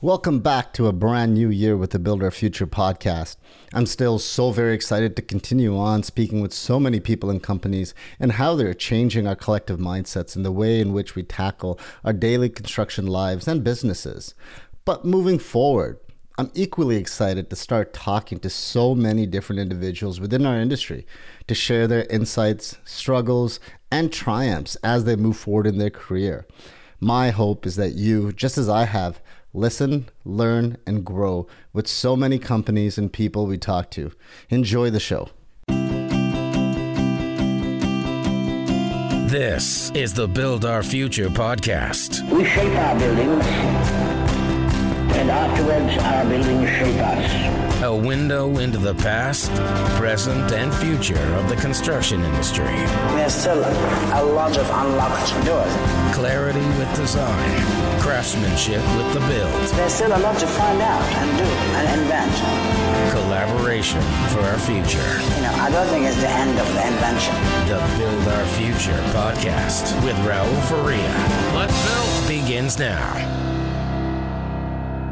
Welcome back to a brand new year with the Build Our Future podcast. I'm still so very excited to continue on speaking with so many people and companies and how they're changing our collective mindsets and the way in which we tackle our daily construction lives and businesses. But moving forward, I'm equally excited to start talking to so many different individuals within our industry to share their insights, struggles, and triumphs as they move forward in their career. My hope is that you, just as I have, listen, learn, and grow with so many companies and people we talk to. Enjoy the show. This is the Build Our Future podcast. We shape our buildings, and afterwards our buildings shape us. A window into the past, present, and future of the construction industry. There's still a lot of unlocked doors. Clarity with design. Craftsmanship with the build. There's still a lot to find out and do and invent. Collaboration for our future. I don't think it's the end of the invention. The Build Our Future podcast with Raul Faria. Let's build. Begins now.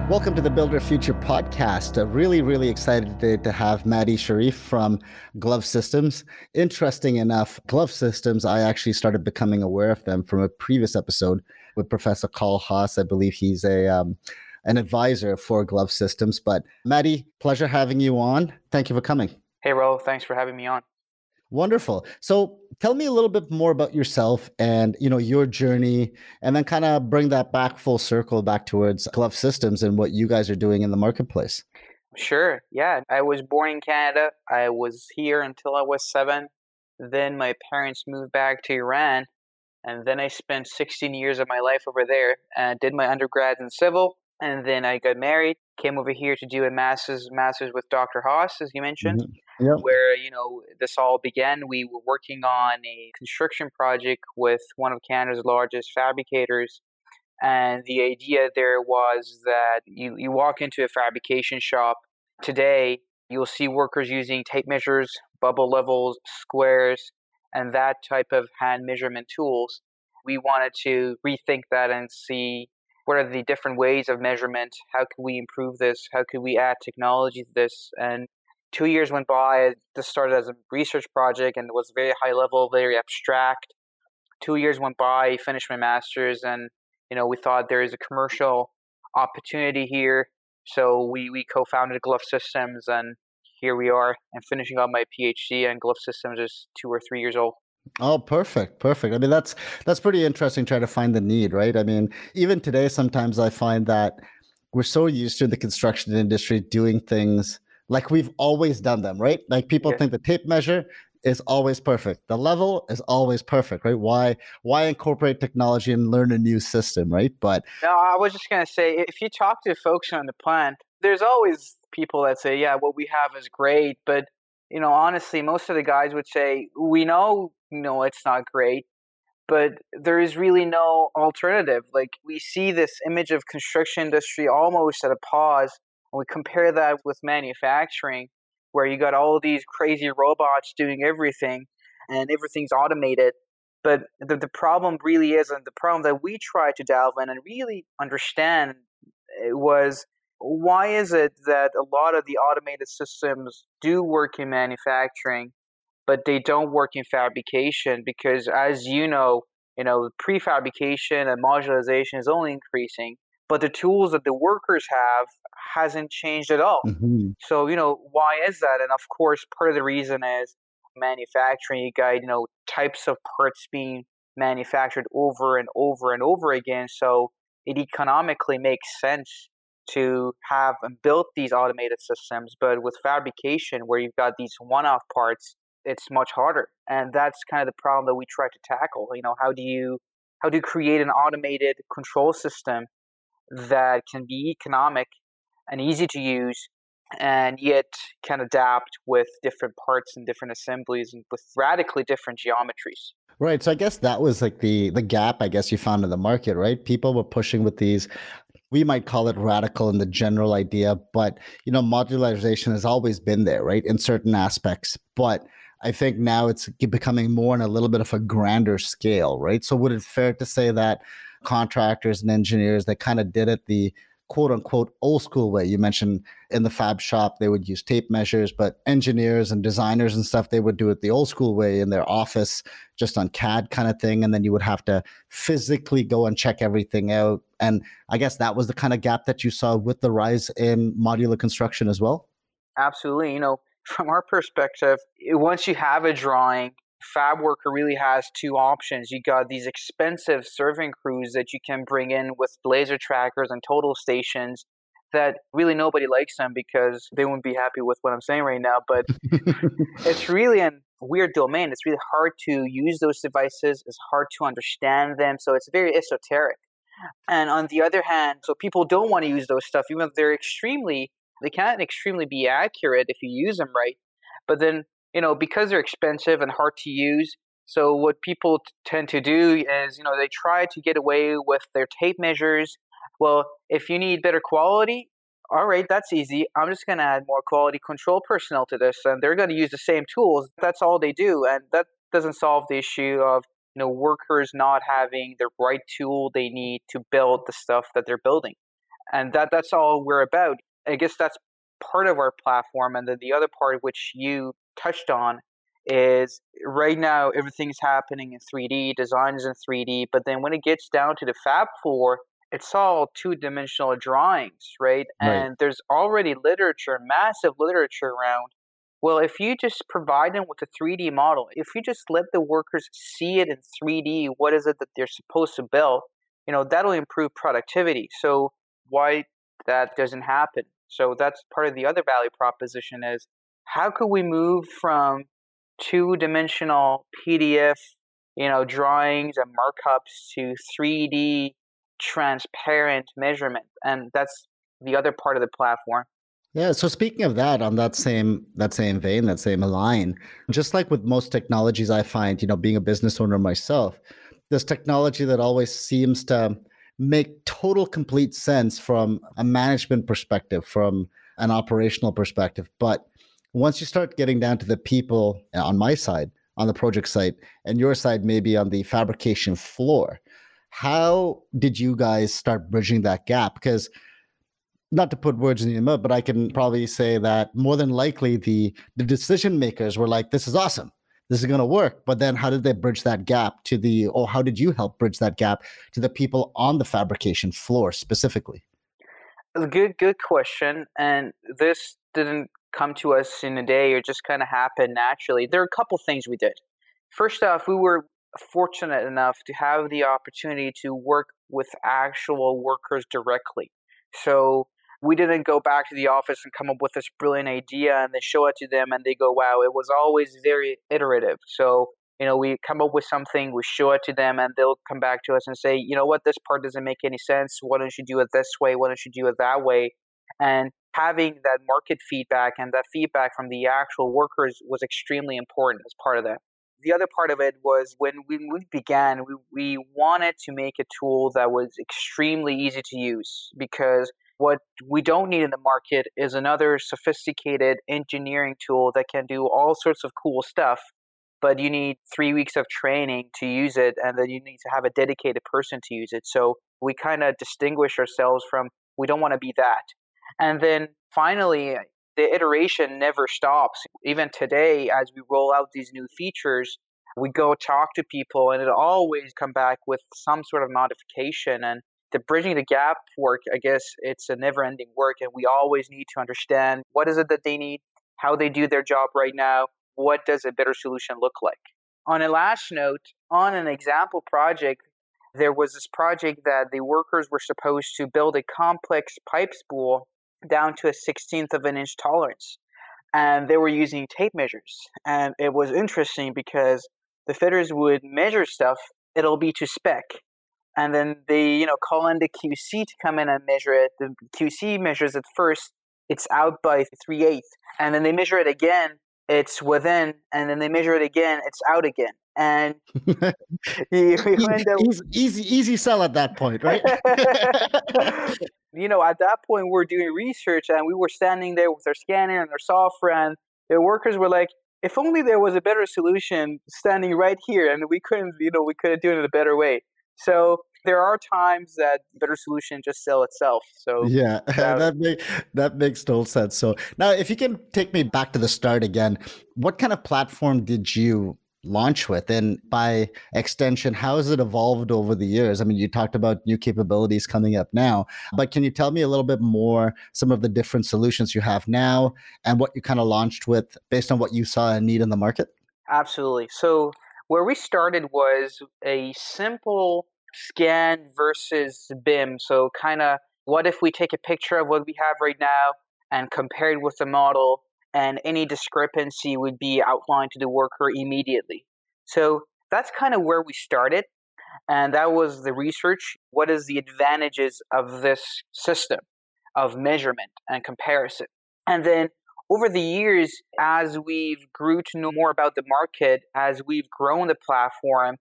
Welcome to the Build Our Future podcast. I'm really, really excited today to have Maddie Sharif from Glove Systems. Interesting enough, Glove Systems, I actually started becoming aware of them from a previous episode with Professor Carl Haas. I believe he's an advisor for Glove Systems. But Maddie, pleasure having you on. Thank you for coming. Hey, Ro. Thanks for having me on. Wonderful. So tell me a little bit more about yourself and your journey, and then kind of bring that back full circle back towards Glove Systems and what you guys are doing in the marketplace. Sure. Yeah. I was born in Canada. I was here until I was 7. Then my parents moved back to Iran. And then I spent 16 years of my life over there and did my undergrads in civil. And then I got married, came over here to do a master's with Dr. Haas, as you mentioned, where, this all began. We were working on a construction project with one of Canada's largest fabricators. And the idea there was that you walk into a fabrication shop today, you'll see workers using tape measures, bubble levels, squares, and that type of hand measurement tools. We wanted to rethink that and see what are the different ways of measurement, how can we improve this, how can we add technology to this. And 2 years went by. This started as a research project and was very high level, very abstract. 2 years went by, finished my master's, and we thought there is a commercial opportunity here. So we co-founded Glove Systems, and here we are. I'm finishing up my PhD, and Glove Systems is 2 or 3 years old. Oh, perfect. Perfect. I mean, that's pretty interesting, trying to find the need, right? I mean, even today, sometimes I find that we're so used to the construction industry doing things like we've always done them, right? Like people think the tape measure is always perfect. The level is always perfect, right? Why incorporate technology and learn a new system, right? But no, I was just going to say, if you talk to folks on the plant, there's always people that say, yeah, what we have is great. But, honestly, most of the guys would say, we know, it's not great, but there is really no alternative. Like, we see this image of construction industry almost at a pause. And we compare that with manufacturing, where you got all these crazy robots doing everything and everything's automated. But the problem really isn't the problem that we tried to delve in and really understand was, why is it that a lot of the automated systems do work in manufacturing, but they don't work in fabrication? Because as prefabrication and modularization is only increasing, but the tools that the workers have hasn't changed at all. Mm-hmm. So, why is that? And of course, part of the reason is manufacturing, you got, types of parts being manufactured over and over and over again. So it economically makes sense to have and build these automated systems. But with fabrication, where you've got these one-off parts, it's much harder. And that's kind of the problem that we try to tackle. How do you create an automated control system that can be economic and easy to use, and yet can adapt with different parts and different assemblies and with radically different geometries? Right. So I guess that was like the gap, I guess, you found in the market, right? People were pushing with these, we might call it radical in the general idea, but modularization has always been there, right? In certain aspects. But I think now it's becoming more on a little bit of a grander scale, right? So would it fair to say that contractors and engineers that kind of did it the quote unquote old school way. You mentioned in the fab shop, they would use tape measures, but engineers and designers and stuff, they would do it the old school way in their office, just on CAD kind of thing. And then you would have to physically go and check everything out. And I guess that was the kind of gap that you saw with the rise in modular construction as well? Absolutely. You know, from our perspective, once you have a drawing, fab worker really has two options. You got these expensive serving crews that you can bring in with laser trackers and total stations that really nobody likes them because they wouldn't be happy with what I'm saying right now. But it's really a weird domain. It's really hard to use those devices. It's hard to understand them. So it's very esoteric. And on the other hand, so people don't want to use those stuff, even though they can't extremely be accurate if you use them right. But then, you know, because they're expensive and hard to use, so what people tend to do is, you know, they try to get away with their tape measures. Well, if you need better quality, all right, that's easy. I'm just going to add more quality control personnel to this, and they're going to use the same tools. That's all they do, and that doesn't solve the issue of, you know, workers not having the right tool they need to build the stuff that they're building. And that's all we're about. I guess that's part of our platform. And then the other part, which you touched on, is right now everything's happening in 3D, design is in 3D, but then when it gets down to the fab floor, it's all two-dimensional drawings, right? And there's already literature, massive literature around, well, if you just provide them with a 3D model, if you just let the workers see it in 3D, what is it that they're supposed to build, you know, that'll improve productivity. So why that doesn't happen? So that's part of the other value proposition is, how could we move from two-dimensional PDF, you know, drawings and markups to 3D transparent measurement? And that's the other part of the platform. Yeah. So speaking of that, on that same vein, that same line, just like with most technologies, I find, you know, being a business owner myself, this technology that always seems to make total complete sense from a management perspective, from an operational perspective, but once you start getting down to the people on my side, on the project site, and your side maybe on the fabrication floor, how did you guys start bridging that gap? Because not to put words in your mouth, but I can probably say that more than likely the decision makers were like, this is awesome, this is going to work. But then how did they bridge that gap to how did you help bridge that gap to the people on the fabrication floor specifically? Good question. And this didn't come to us in a day or just kind of happen naturally. There are a couple things we did. First off, we were fortunate enough to have the opportunity to work with actual workers directly. So we didn't go back to the office and come up with this brilliant idea and then show it to them and they go, wow, it was always very iterative. So, you know, we come up with something, we show it to them, and they'll come back to us and say, you know what, this part doesn't make any sense. Why don't you do it this way? Why don't you do it that way? And having that market feedback and that feedback from the actual workers was extremely important as part of that. The other part of it was when we began, we wanted to make a tool that was extremely easy to use, because what we don't need in the market is another sophisticated engineering tool that can do all sorts of cool stuff, but you need 3 weeks of training to use it, and then you need to have a dedicated person to use it. So we kind of distinguish ourselves from, we don't want to be that. And then finally, the iteration never stops. Even today, as we roll out these new features, we go talk to people and it'll always come back with some sort of modification. And the bridging the gap work, I guess it's a never-ending work, and we always need to understand what is it that they need, how they do their job right now, what does a better solution look like. On a last note, on an example project, there was this project that the workers were supposed to build a complex pipe spool down to a 16th of an inch tolerance, and they were using tape measures. And it was interesting because the fitters would measure stuff, it'll be to spec, and then they, you know, call in the QC to come in and measure it. The QC measures it first, it's out by 3/8, and then they measure it again, it's within, and then they measure it again, it's out again. And easy sell at that point, right? You know, at that point, we're doing research and we were standing there with our scanner and our software, and the workers were like, if only there was a better solution standing right here, and we couldn't do it in a better way. So there are times that better solution just sell itself. So yeah, that makes total sense. So now if you can take me back to the start again, what kind of platform did you launch with? And by extension, how has it evolved over the years? I mean, you talked about new capabilities coming up now, but can you tell me a little bit more, some of the different solutions you have now and what you kind of launched with based on what you saw a need in the market? Absolutely. So where we started was a simple scan versus BIM. So kind of what if we take a picture of what we have right now and compare it with the model, and any discrepancy would be outlined to the worker immediately. So that's kind of where we started. And that was the research. What is the advantages of this system of measurement and comparison? And then over the years, as we've grew to know more about the market, as we've grown the platform,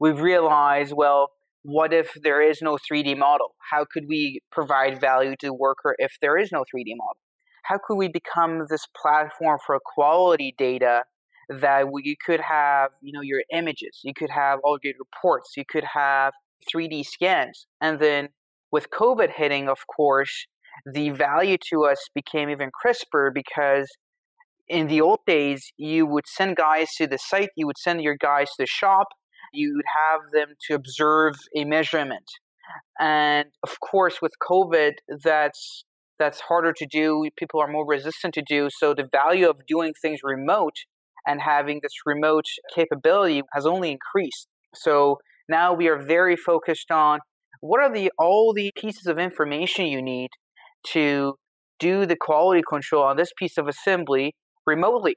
we've realized, well, what if there is no 3D model? How could we provide value to the worker if there is no 3D model? How could we become this platform for quality data that you could have, you know, your images, you could have all your reports, you could have 3D scans. And then with COVID hitting, of course, the value to us became even crisper, because in the old days, you would send guys to the site, you would send your guys to the shop, you would have them to observe a measurement. And of course, with COVID, that's harder to do. People are more resistant to do. So the value of doing things remote and having this remote capability has only increased. So now we are very focused on what are all the pieces of information you need to do the quality control on this piece of assembly remotely.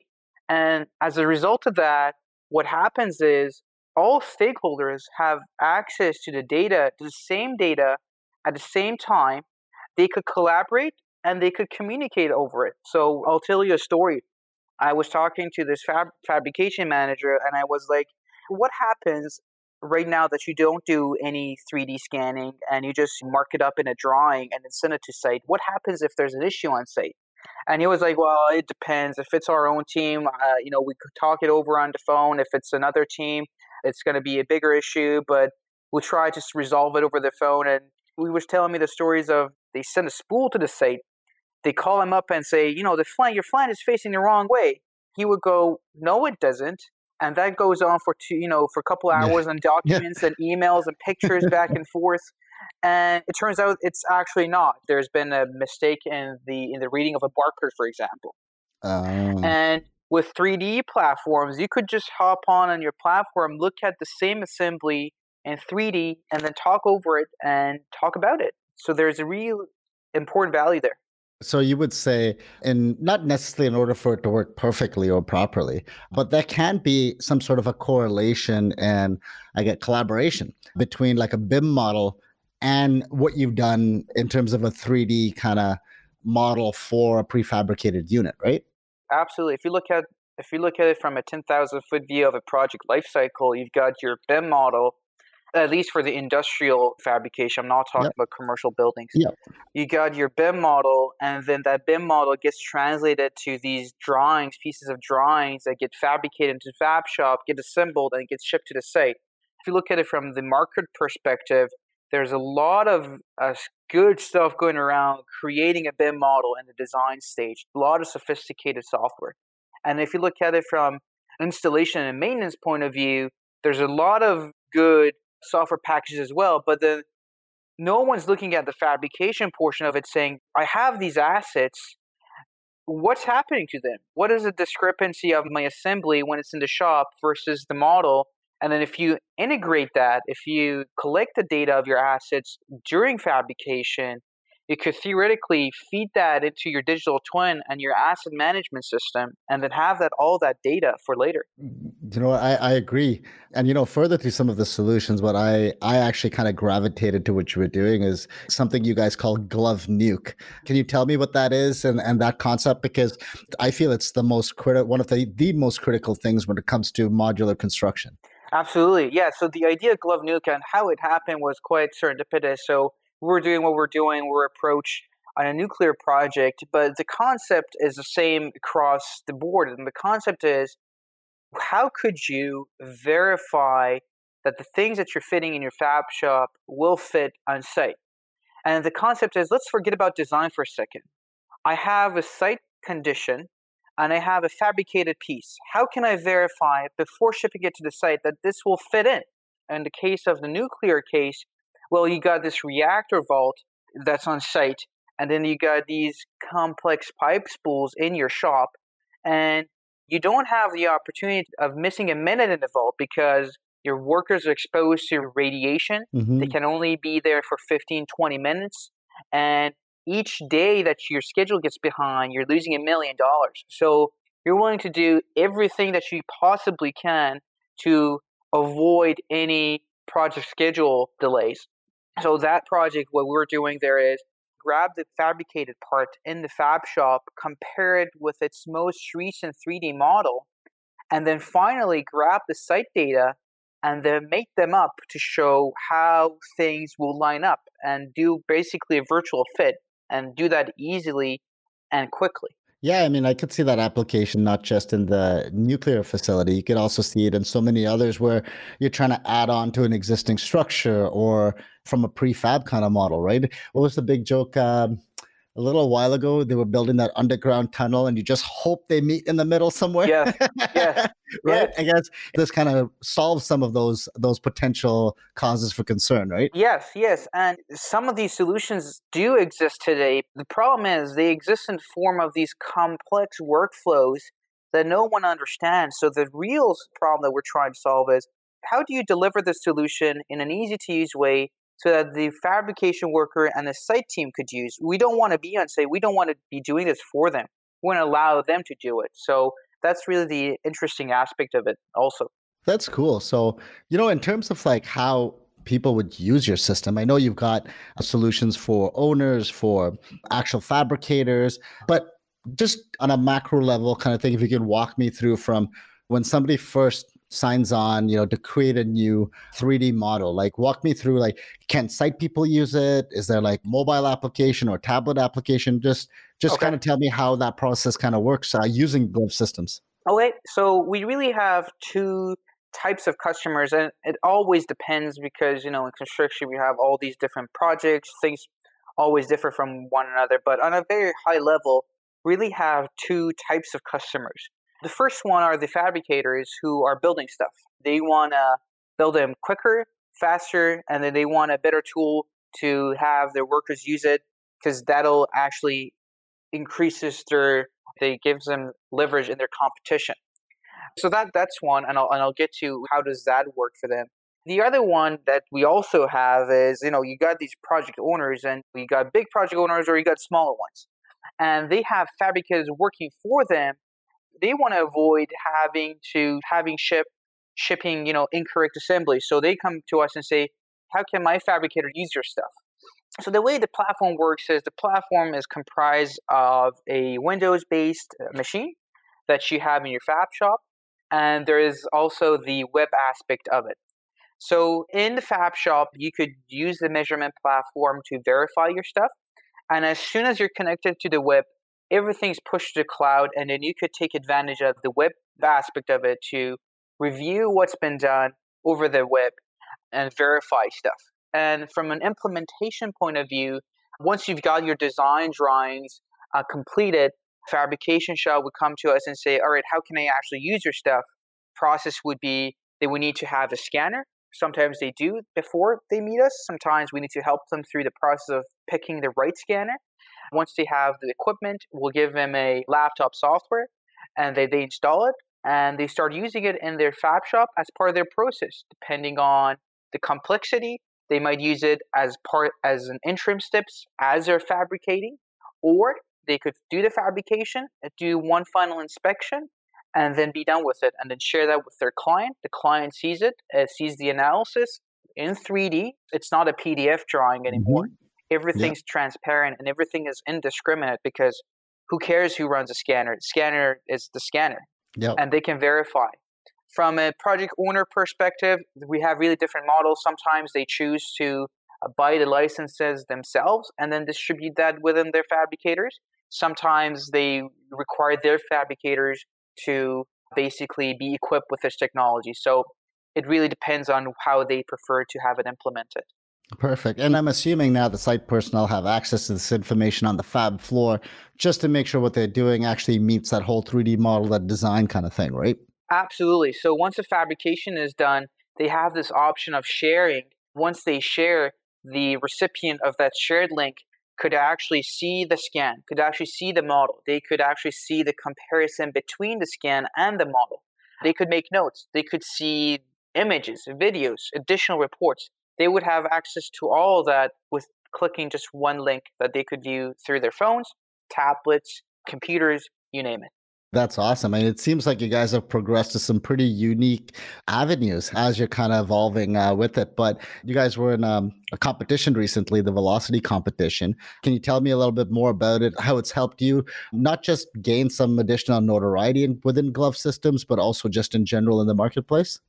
And as a result of that, what happens is all stakeholders have access to the data, to the same data at the same time. They could collaborate and they could communicate over it. So I'll tell you a story. I was talking to this fabrication manager and I was like, what happens right now that you don't do any 3D scanning and you just mark it up in a drawing and then send it to site? What happens if there's an issue on site? And he was like, well, it depends. If it's our own team, we could talk it over on the phone. If it's another team, it's going to be a bigger issue, but we'll try to resolve it over the phone. And he was telling me the stories of they send a spool to the site. They call him up and say, your flange is facing the wrong way. He would go, no, it doesn't. And that goes on for for a couple hours on documents and emails and pictures back and forth. And it turns out it's actually not. There's been a mistake in the reading of a barcode, for example. And with 3D platforms, you could just hop on your platform, look at the same assembly in 3D, and then talk over it and talk about it. So there's a real important value there. So you would say, and not necessarily in order for it to work perfectly or properly, but there can be some sort of a correlation and collaboration between like a BIM model and what you've done in terms of a 3D kind of model for a prefabricated unit, right? Absolutely. If you look at it from a 10,000 foot view of a project lifecycle, you've got your BIM model. At least for the industrial fabrication, I'm not talking about commercial buildings. Yep. You got your BIM model, and then that BIM model gets translated to these drawings, pieces of drawings that get fabricated into fab shop, get assembled, and gets shipped to the site. If you look at it from the market perspective, there's a lot of good stuff going around creating a BIM model in the design stage, a lot of sophisticated software. And if you look at it from installation and maintenance point of view, there's a lot of good software packages as well, but then no one's looking at the fabrication portion of it saying, I have these assets, what's happening to them? What is the discrepancy of my assembly when it's in the shop versus the model? And then if you integrate that, if you collect the data of your assets during fabrication, you could theoretically feed that into your digital twin and your asset management system, and then have all that data for later. I agree. And, further to some of the solutions, what I actually kind of gravitated to what you were doing is something you guys call Glove Nuke. Can you tell me what that is and that concept? Because I feel it's the most one of the most critical things when it comes to modular construction. Absolutely. Yeah. So the idea of Glove Nuke and how it happened was quite serendipitous. So we're approached on a nuclear project, but the concept is the same across the board. And the concept is, how could you verify that the things that you're fitting in your fab shop will fit on site. And the concept is, let's forget about design for a second. I have a site condition and I have a fabricated piece. How can I verify before shipping it to the site that this will fit in? In the case of the nuclear case, well, you got this reactor vault that's on site, and then you got these complex pipe spools in your shop, and you don't have the opportunity of missing a minute in the vault because your workers are exposed to radiation. Mm-hmm. They can only be there for 15, 20 minutes. And each day that your schedule gets behind, you're losing $1 million. So you're willing to do everything that you possibly can to avoid any project schedule delays. So that project, what we're doing there is grab the fabricated part in the fab shop, compare it with its most recent 3D model, and then finally grab the site data and then make them up to show how things will line up and do basically a virtual fit and do that easily and quickly. Yeah, I mean, I could see that application not just in the nuclear facility. You could also see it in so many others where you're trying to add on to an existing structure or from a prefab kind of model, right? What was the big joke? A little while ago, they were building that underground tunnel and you just hope they meet in the middle somewhere. Yeah, yeah. Right? Yeah. I guess this kind of solves some of those potential causes for concern, right? Yes, yes. And some of these solutions do exist today. The problem is they exist in the form of these complex workflows that no one understands. So the real problem that we're trying to solve is how do you deliver the solution in an easy-to-use way so that the fabrication worker and the site team could use. We don't want to be on site. We don't want to be doing this for them. We want to allow them to do it. So that's really the interesting aspect of it also. That's cool. So, you know, in terms of like how people would use your system, I know you've got solutions for owners, for actual fabricators, but just on a macro level kind of thing, if you can walk me through from when somebody first signs on, you know, to create a new 3D model. Like walk me through, like, can site people use it? Is there like mobile application or tablet application? Just okay. Kind of tell me how that process kind of works using Glove Systems. Okay. So we really have two types of customers, and it always depends because, you know, in construction, we have all these different projects, things always differ from one another, but on a very high level, really have two types of customers. The first one are the fabricators who are building stuff. They want to build them quicker, faster, and then they want a better tool to have their workers use it because that'll actually increases they gives them leverage in their competition. So that's one, and I'll get to how does that work for them. The other one that we also have is, you know, you got these project owners and you got big project owners or you got smaller ones, and they have fabricators working for them. They want to avoid having shipping, you know, incorrect assembly. So they come to us and say, how can my fabricator use your stuff? So the way the platform works is the platform is comprised of a Windows-based machine that you have in your fab shop. And there is also the web aspect of it. So in the fab shop, you could use the measurement platform to verify your stuff. And as soon as you're connected to the web, everything's pushed to the cloud, and then you could take advantage of the web aspect of it to review what's been done over the web and verify stuff. And from an implementation point of view, once you've got your design drawings completed, fabrication shop would come to us and say, all right, how can I actually use your stuff? Process would be they would need to have a scanner. Sometimes they do before they meet us. Sometimes we need to help them through the process of picking the right scanner. Once they have the equipment, we'll give them a laptop software, and they install it, and they start using it in their fab shop as part of their process. Depending on the complexity, they might use it as an interim steps as they're fabricating, or they could do the fabrication, do one final inspection, and then be done with it, and then share that with their client. The client sees it, sees the analysis in 3D. It's not a PDF drawing anymore. Mm-hmm. Everything's transparent and everything is indiscriminate because who cares who runs a scanner? The scanner is the scanner, and they can verify. From a project owner perspective, we have really different models. Sometimes they choose to buy the licenses themselves and then distribute that within their fabricators. Sometimes they require their fabricators to basically be equipped with this technology. So it really depends on how they prefer to have it implemented. Perfect. And I'm assuming now the site personnel have access to this information on the fab floor just to make sure what they're doing actually meets that whole 3D model, that design kind of thing, right? Absolutely. So once the fabrication is done, they have this option of sharing. Once they share, the recipient of that shared link could actually see the scan, could actually see the model. They could actually see the comparison between the scan and the model. They could make notes. They could see images, videos, additional reports. They would have access to all that with clicking just one link that they could view through their phones, tablets, computers, you name it. That's awesome. And it seems like you guys have progressed to some pretty unique avenues as you're kind of evolving with it. But you guys were in a competition recently, the Velocity competition. Can you tell me a little bit more about it, how it's helped you not just gain some additional notoriety within Glove Systems, but also just in general in the marketplace?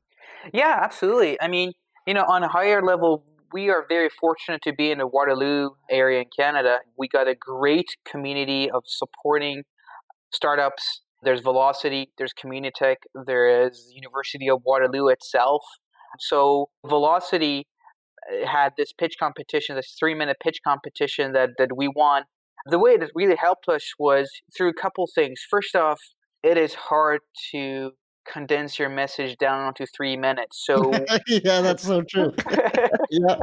Yeah, absolutely. I mean, you know, on a higher level, we are very fortunate to be in the Waterloo area in Canada. We got a great community of supporting startups. There's Velocity, there's Communitech, there is University of Waterloo itself. So Velocity had this pitch competition, this 3-minute pitch competition that we won. The way it really helped us was through a couple things. First off, it is hard to condense your message down onto 3 minutes. So yeah, that's so true. Yeah,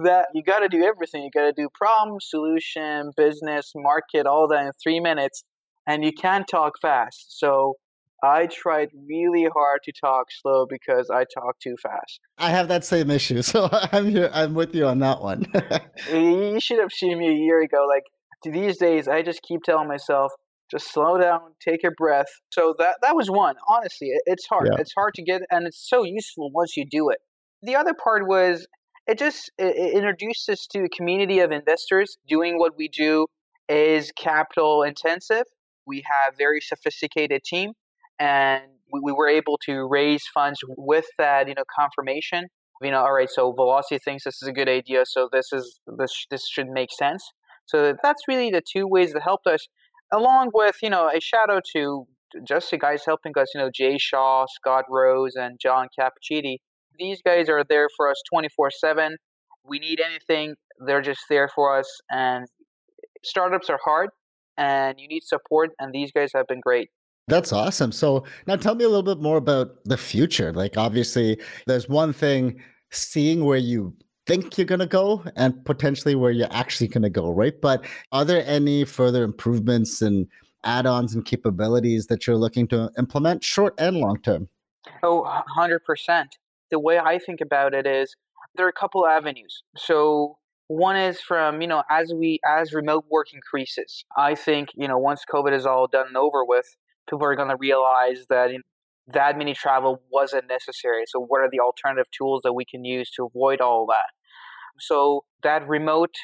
that you got to do everything. You got to do problem, solution, business, market, all that in 3 minutes. And you can talk fast. So I tried really hard to talk slow because I talk too fast. I have that same issue. So I'm with you on that one. You should have seen me a year ago. Like these days, I just keep telling myself, just slow down, take a breath. So that was one. Honestly, it's hard. Yeah. It's hard to get, and it's so useful once you do it. The other part was it introduced us to a community of investors. Doing what we do is capital intensive. We have a very sophisticated team, and we were able to raise funds with that, confirmation. All right, so Velocity thinks this is a good idea, so this should make sense. So that's really the two ways that helped us, along with, a shout out to just the guys helping us, Jay Shaw, Scott Rose, and John Cappuccini. These guys are there for us 24/7. We need anything, they're just there for us. And startups are hard, and you need support, and these guys have been great. That's awesome. So now tell me a little bit more about the future. Like obviously there's one thing seeing where you think you're going to go and potentially where you're actually going to go, right? But are there any further improvements and add-ons and capabilities that you're looking to implement short and long term? Oh, 100%. The way I think about it is there are a couple avenues. So one is from, as remote work increases, I think, once COVID is all done and over with, people are going to realize that that many travel wasn't necessary. So what are the alternative tools that we can use to avoid all that? So that remote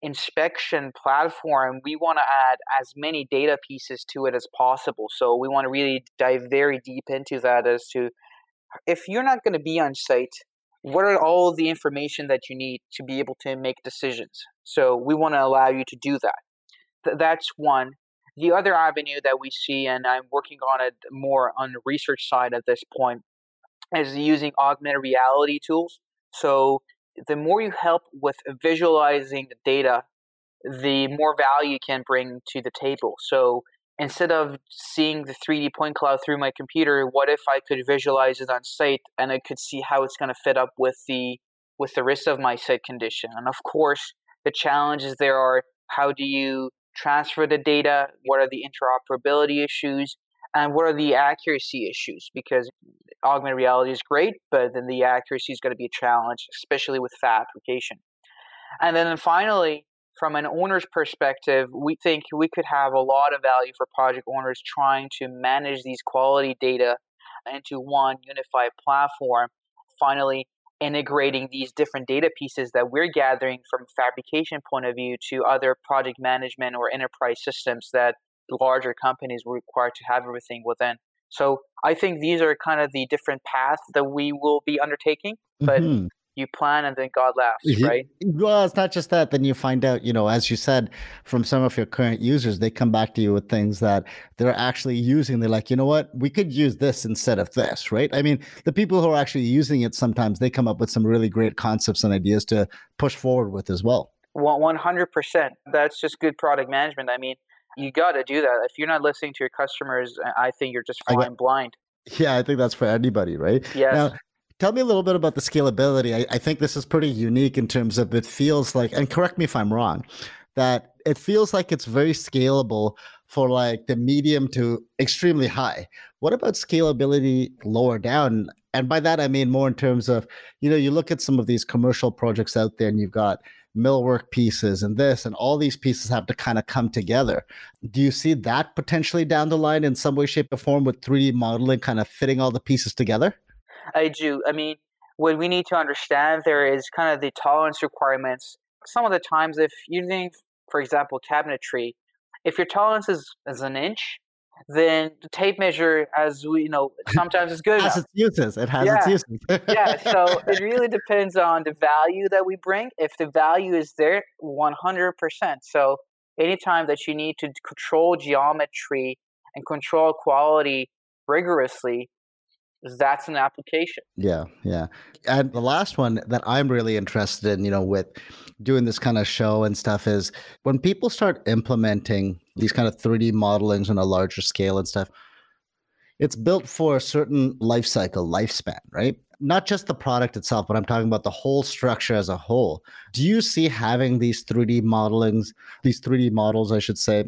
inspection platform, we want to add as many data pieces to it as possible. So we want to really dive very deep into that as to if you're not going to be on site, what are all the information that you need to be able to make decisions? So we want to allow you to do that. That's one. The other avenue that we see, and I'm working on it more on the research side at this point, is using augmented reality tools. So the more you help with visualizing the data, the more value you can bring to the table. So instead of seeing the 3D point cloud through my computer, what if I could visualize it on site and I could see how it's going to fit up with the rest of my site condition? And of course, the challenges there are, how do you transfer the data? What are the interoperability issues? And what are the accuracy issues? Because augmented reality is great, but then the accuracy is going to be a challenge, especially with fabrication. And then finally, from an owner's perspective, we think we could have a lot of value for project owners trying to manage these quality data into one unified platform, finally integrating these different data pieces that we're gathering from a fabrication point of view to other project management or enterprise systems that larger companies were required to have everything within. So I think these are kind of the different paths that we will be undertaking, but you plan and then God laughs, right? Well, it's not just that. Then you find out, you know, as you said, from some of your current users, they come back to you with things that they're actually using. They're like, you know what, we could use this instead of this, right? I mean, the people who are actually using it, sometimes they come up with some really great concepts and ideas to push forward with as well. 100%. That's just good product management. I mean, you got to do that. If you're not listening to your customers, I think you're just flying blind. Yeah, I think that's for anybody, right? Yes. Now, tell me a little bit about the scalability. I think this is pretty unique in terms of it feels like, and correct me if I'm wrong, that it feels like it's very scalable for like the medium to extremely high. What about scalability lower down? And by that, I mean more in terms of, you know, you look at some of these commercial projects out there and you've got millwork pieces and this and all these pieces have to kind of come together. Do you see that potentially down the line in some way, shape, or form with 3D modeling kind of fitting all the pieces together? I do. I mean, what we need to understand there is kind of the tolerance requirements. Some of the times if you think, for example, cabinetry, if your tolerance is an inch, then the tape measure, as we know, sometimes is good. It has its uses. Yeah, so it really depends on the value that we bring. If the value is there, 100%. So anytime that you need to control geometry and control quality rigorously, that's an application. Yeah. And the last one that I'm really interested in, you know, with doing this kind of show and stuff is when people start implementing these kind of 3D modelings on a larger scale and stuff, it's built for a certain life cycle, lifespan, right? Not just the product itself, but I'm talking about the whole structure as a whole. Do you see having these 3D modelings, these 3D models, I should say,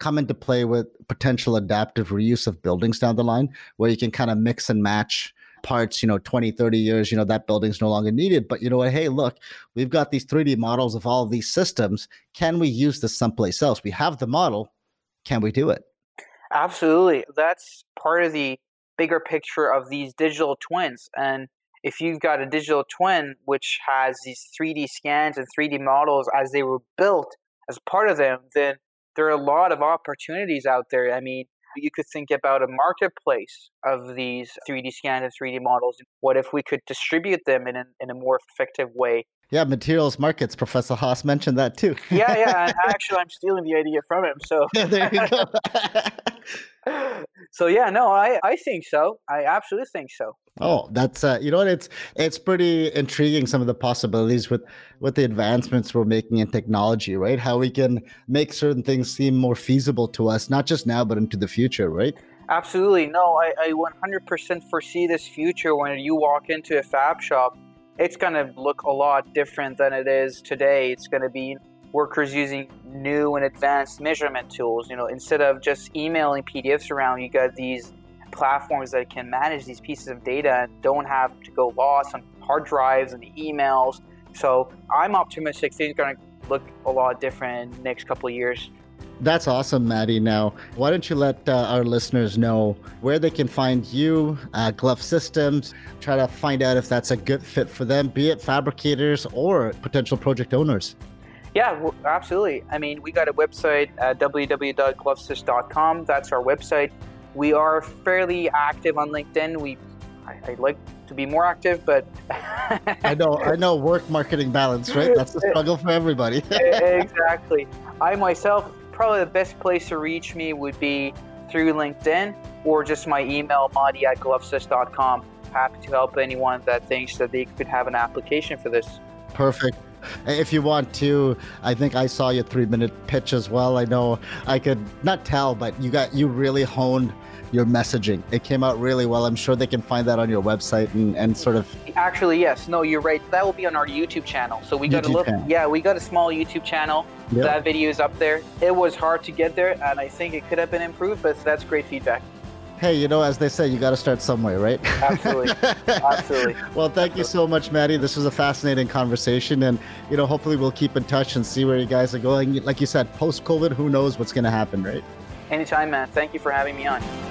come into play with potential adaptive reuse of buildings down the line, where you can kind of mix and match parts, you know, 20, 30 years, you know, that building's no longer needed, but you know what, hey, look, we've got these 3D models of all of these systems. Can we use this someplace else? We have the model. Can we do it? Absolutely. That's part of the bigger picture of these digital twins. And if you've got a digital twin, which has these 3D scans and 3D models as they were built as part of them, then there are a lot of opportunities out there. I mean, you could think about a marketplace of these 3D scans and 3D models. What if we could distribute them in a more effective way? Yeah, materials markets. Professor Haas mentioned that too. Yeah. And actually, I'm stealing the idea from him. So yeah, there you go. So yeah, no, I think so. I absolutely think so. Oh, that's, you know what, it's pretty intriguing, some of the possibilities with the advancements we're making in technology, right? How we can make certain things seem more feasible to us, not just now, but into the future, right? Absolutely. No, I 100% foresee this future when you walk into a fab shop, it's going to look a lot different than it is today. It's going to be workers using new and advanced measurement tools. You know, instead of just emailing PDFs around, you got these platforms that can manage these pieces of data and don't have to go lost on hard drives and emails. So I'm optimistic things are going to look a lot different in the next couple of years. That's awesome, Maddie. Now, why don't you let our listeners know where they can find you, Glove Systems, try to find out if that's a good fit for them, be it fabricators or potential project owners. Yeah, well, absolutely. I mean, we got a website at www.glovesys.com. That's our website. We are fairly active on LinkedIn. I'd like to be more active, but I know work marketing balance, right? That's the struggle for everybody. Exactly. I myself, probably the best place to reach me would be through LinkedIn or just my email, maddie@glovesys.com. Happy to help anyone that thinks that they could have an application for this. Perfect. If you want to, I think I saw your 3-minute pitch as well. I know I could not tell, but you really honed your messaging. It came out really well. I'm sure they can find that on your website and sort of. Actually, yes. No, you're right. That will be on our YouTube channel. So we got a little. Yeah, we got a small YouTube channel. Yep. That video is up there. It was hard to get there, and I think it could have been improved, but that's great feedback. Hey, you know, as they say, you got to start somewhere, right? Absolutely. Well, thank you so much, Maddie. This was a fascinating conversation. And, you know, hopefully we'll keep in touch and see where you guys are going. Like you said, post-COVID, who knows what's going to happen, right? Anytime, man. Thank you for having me on.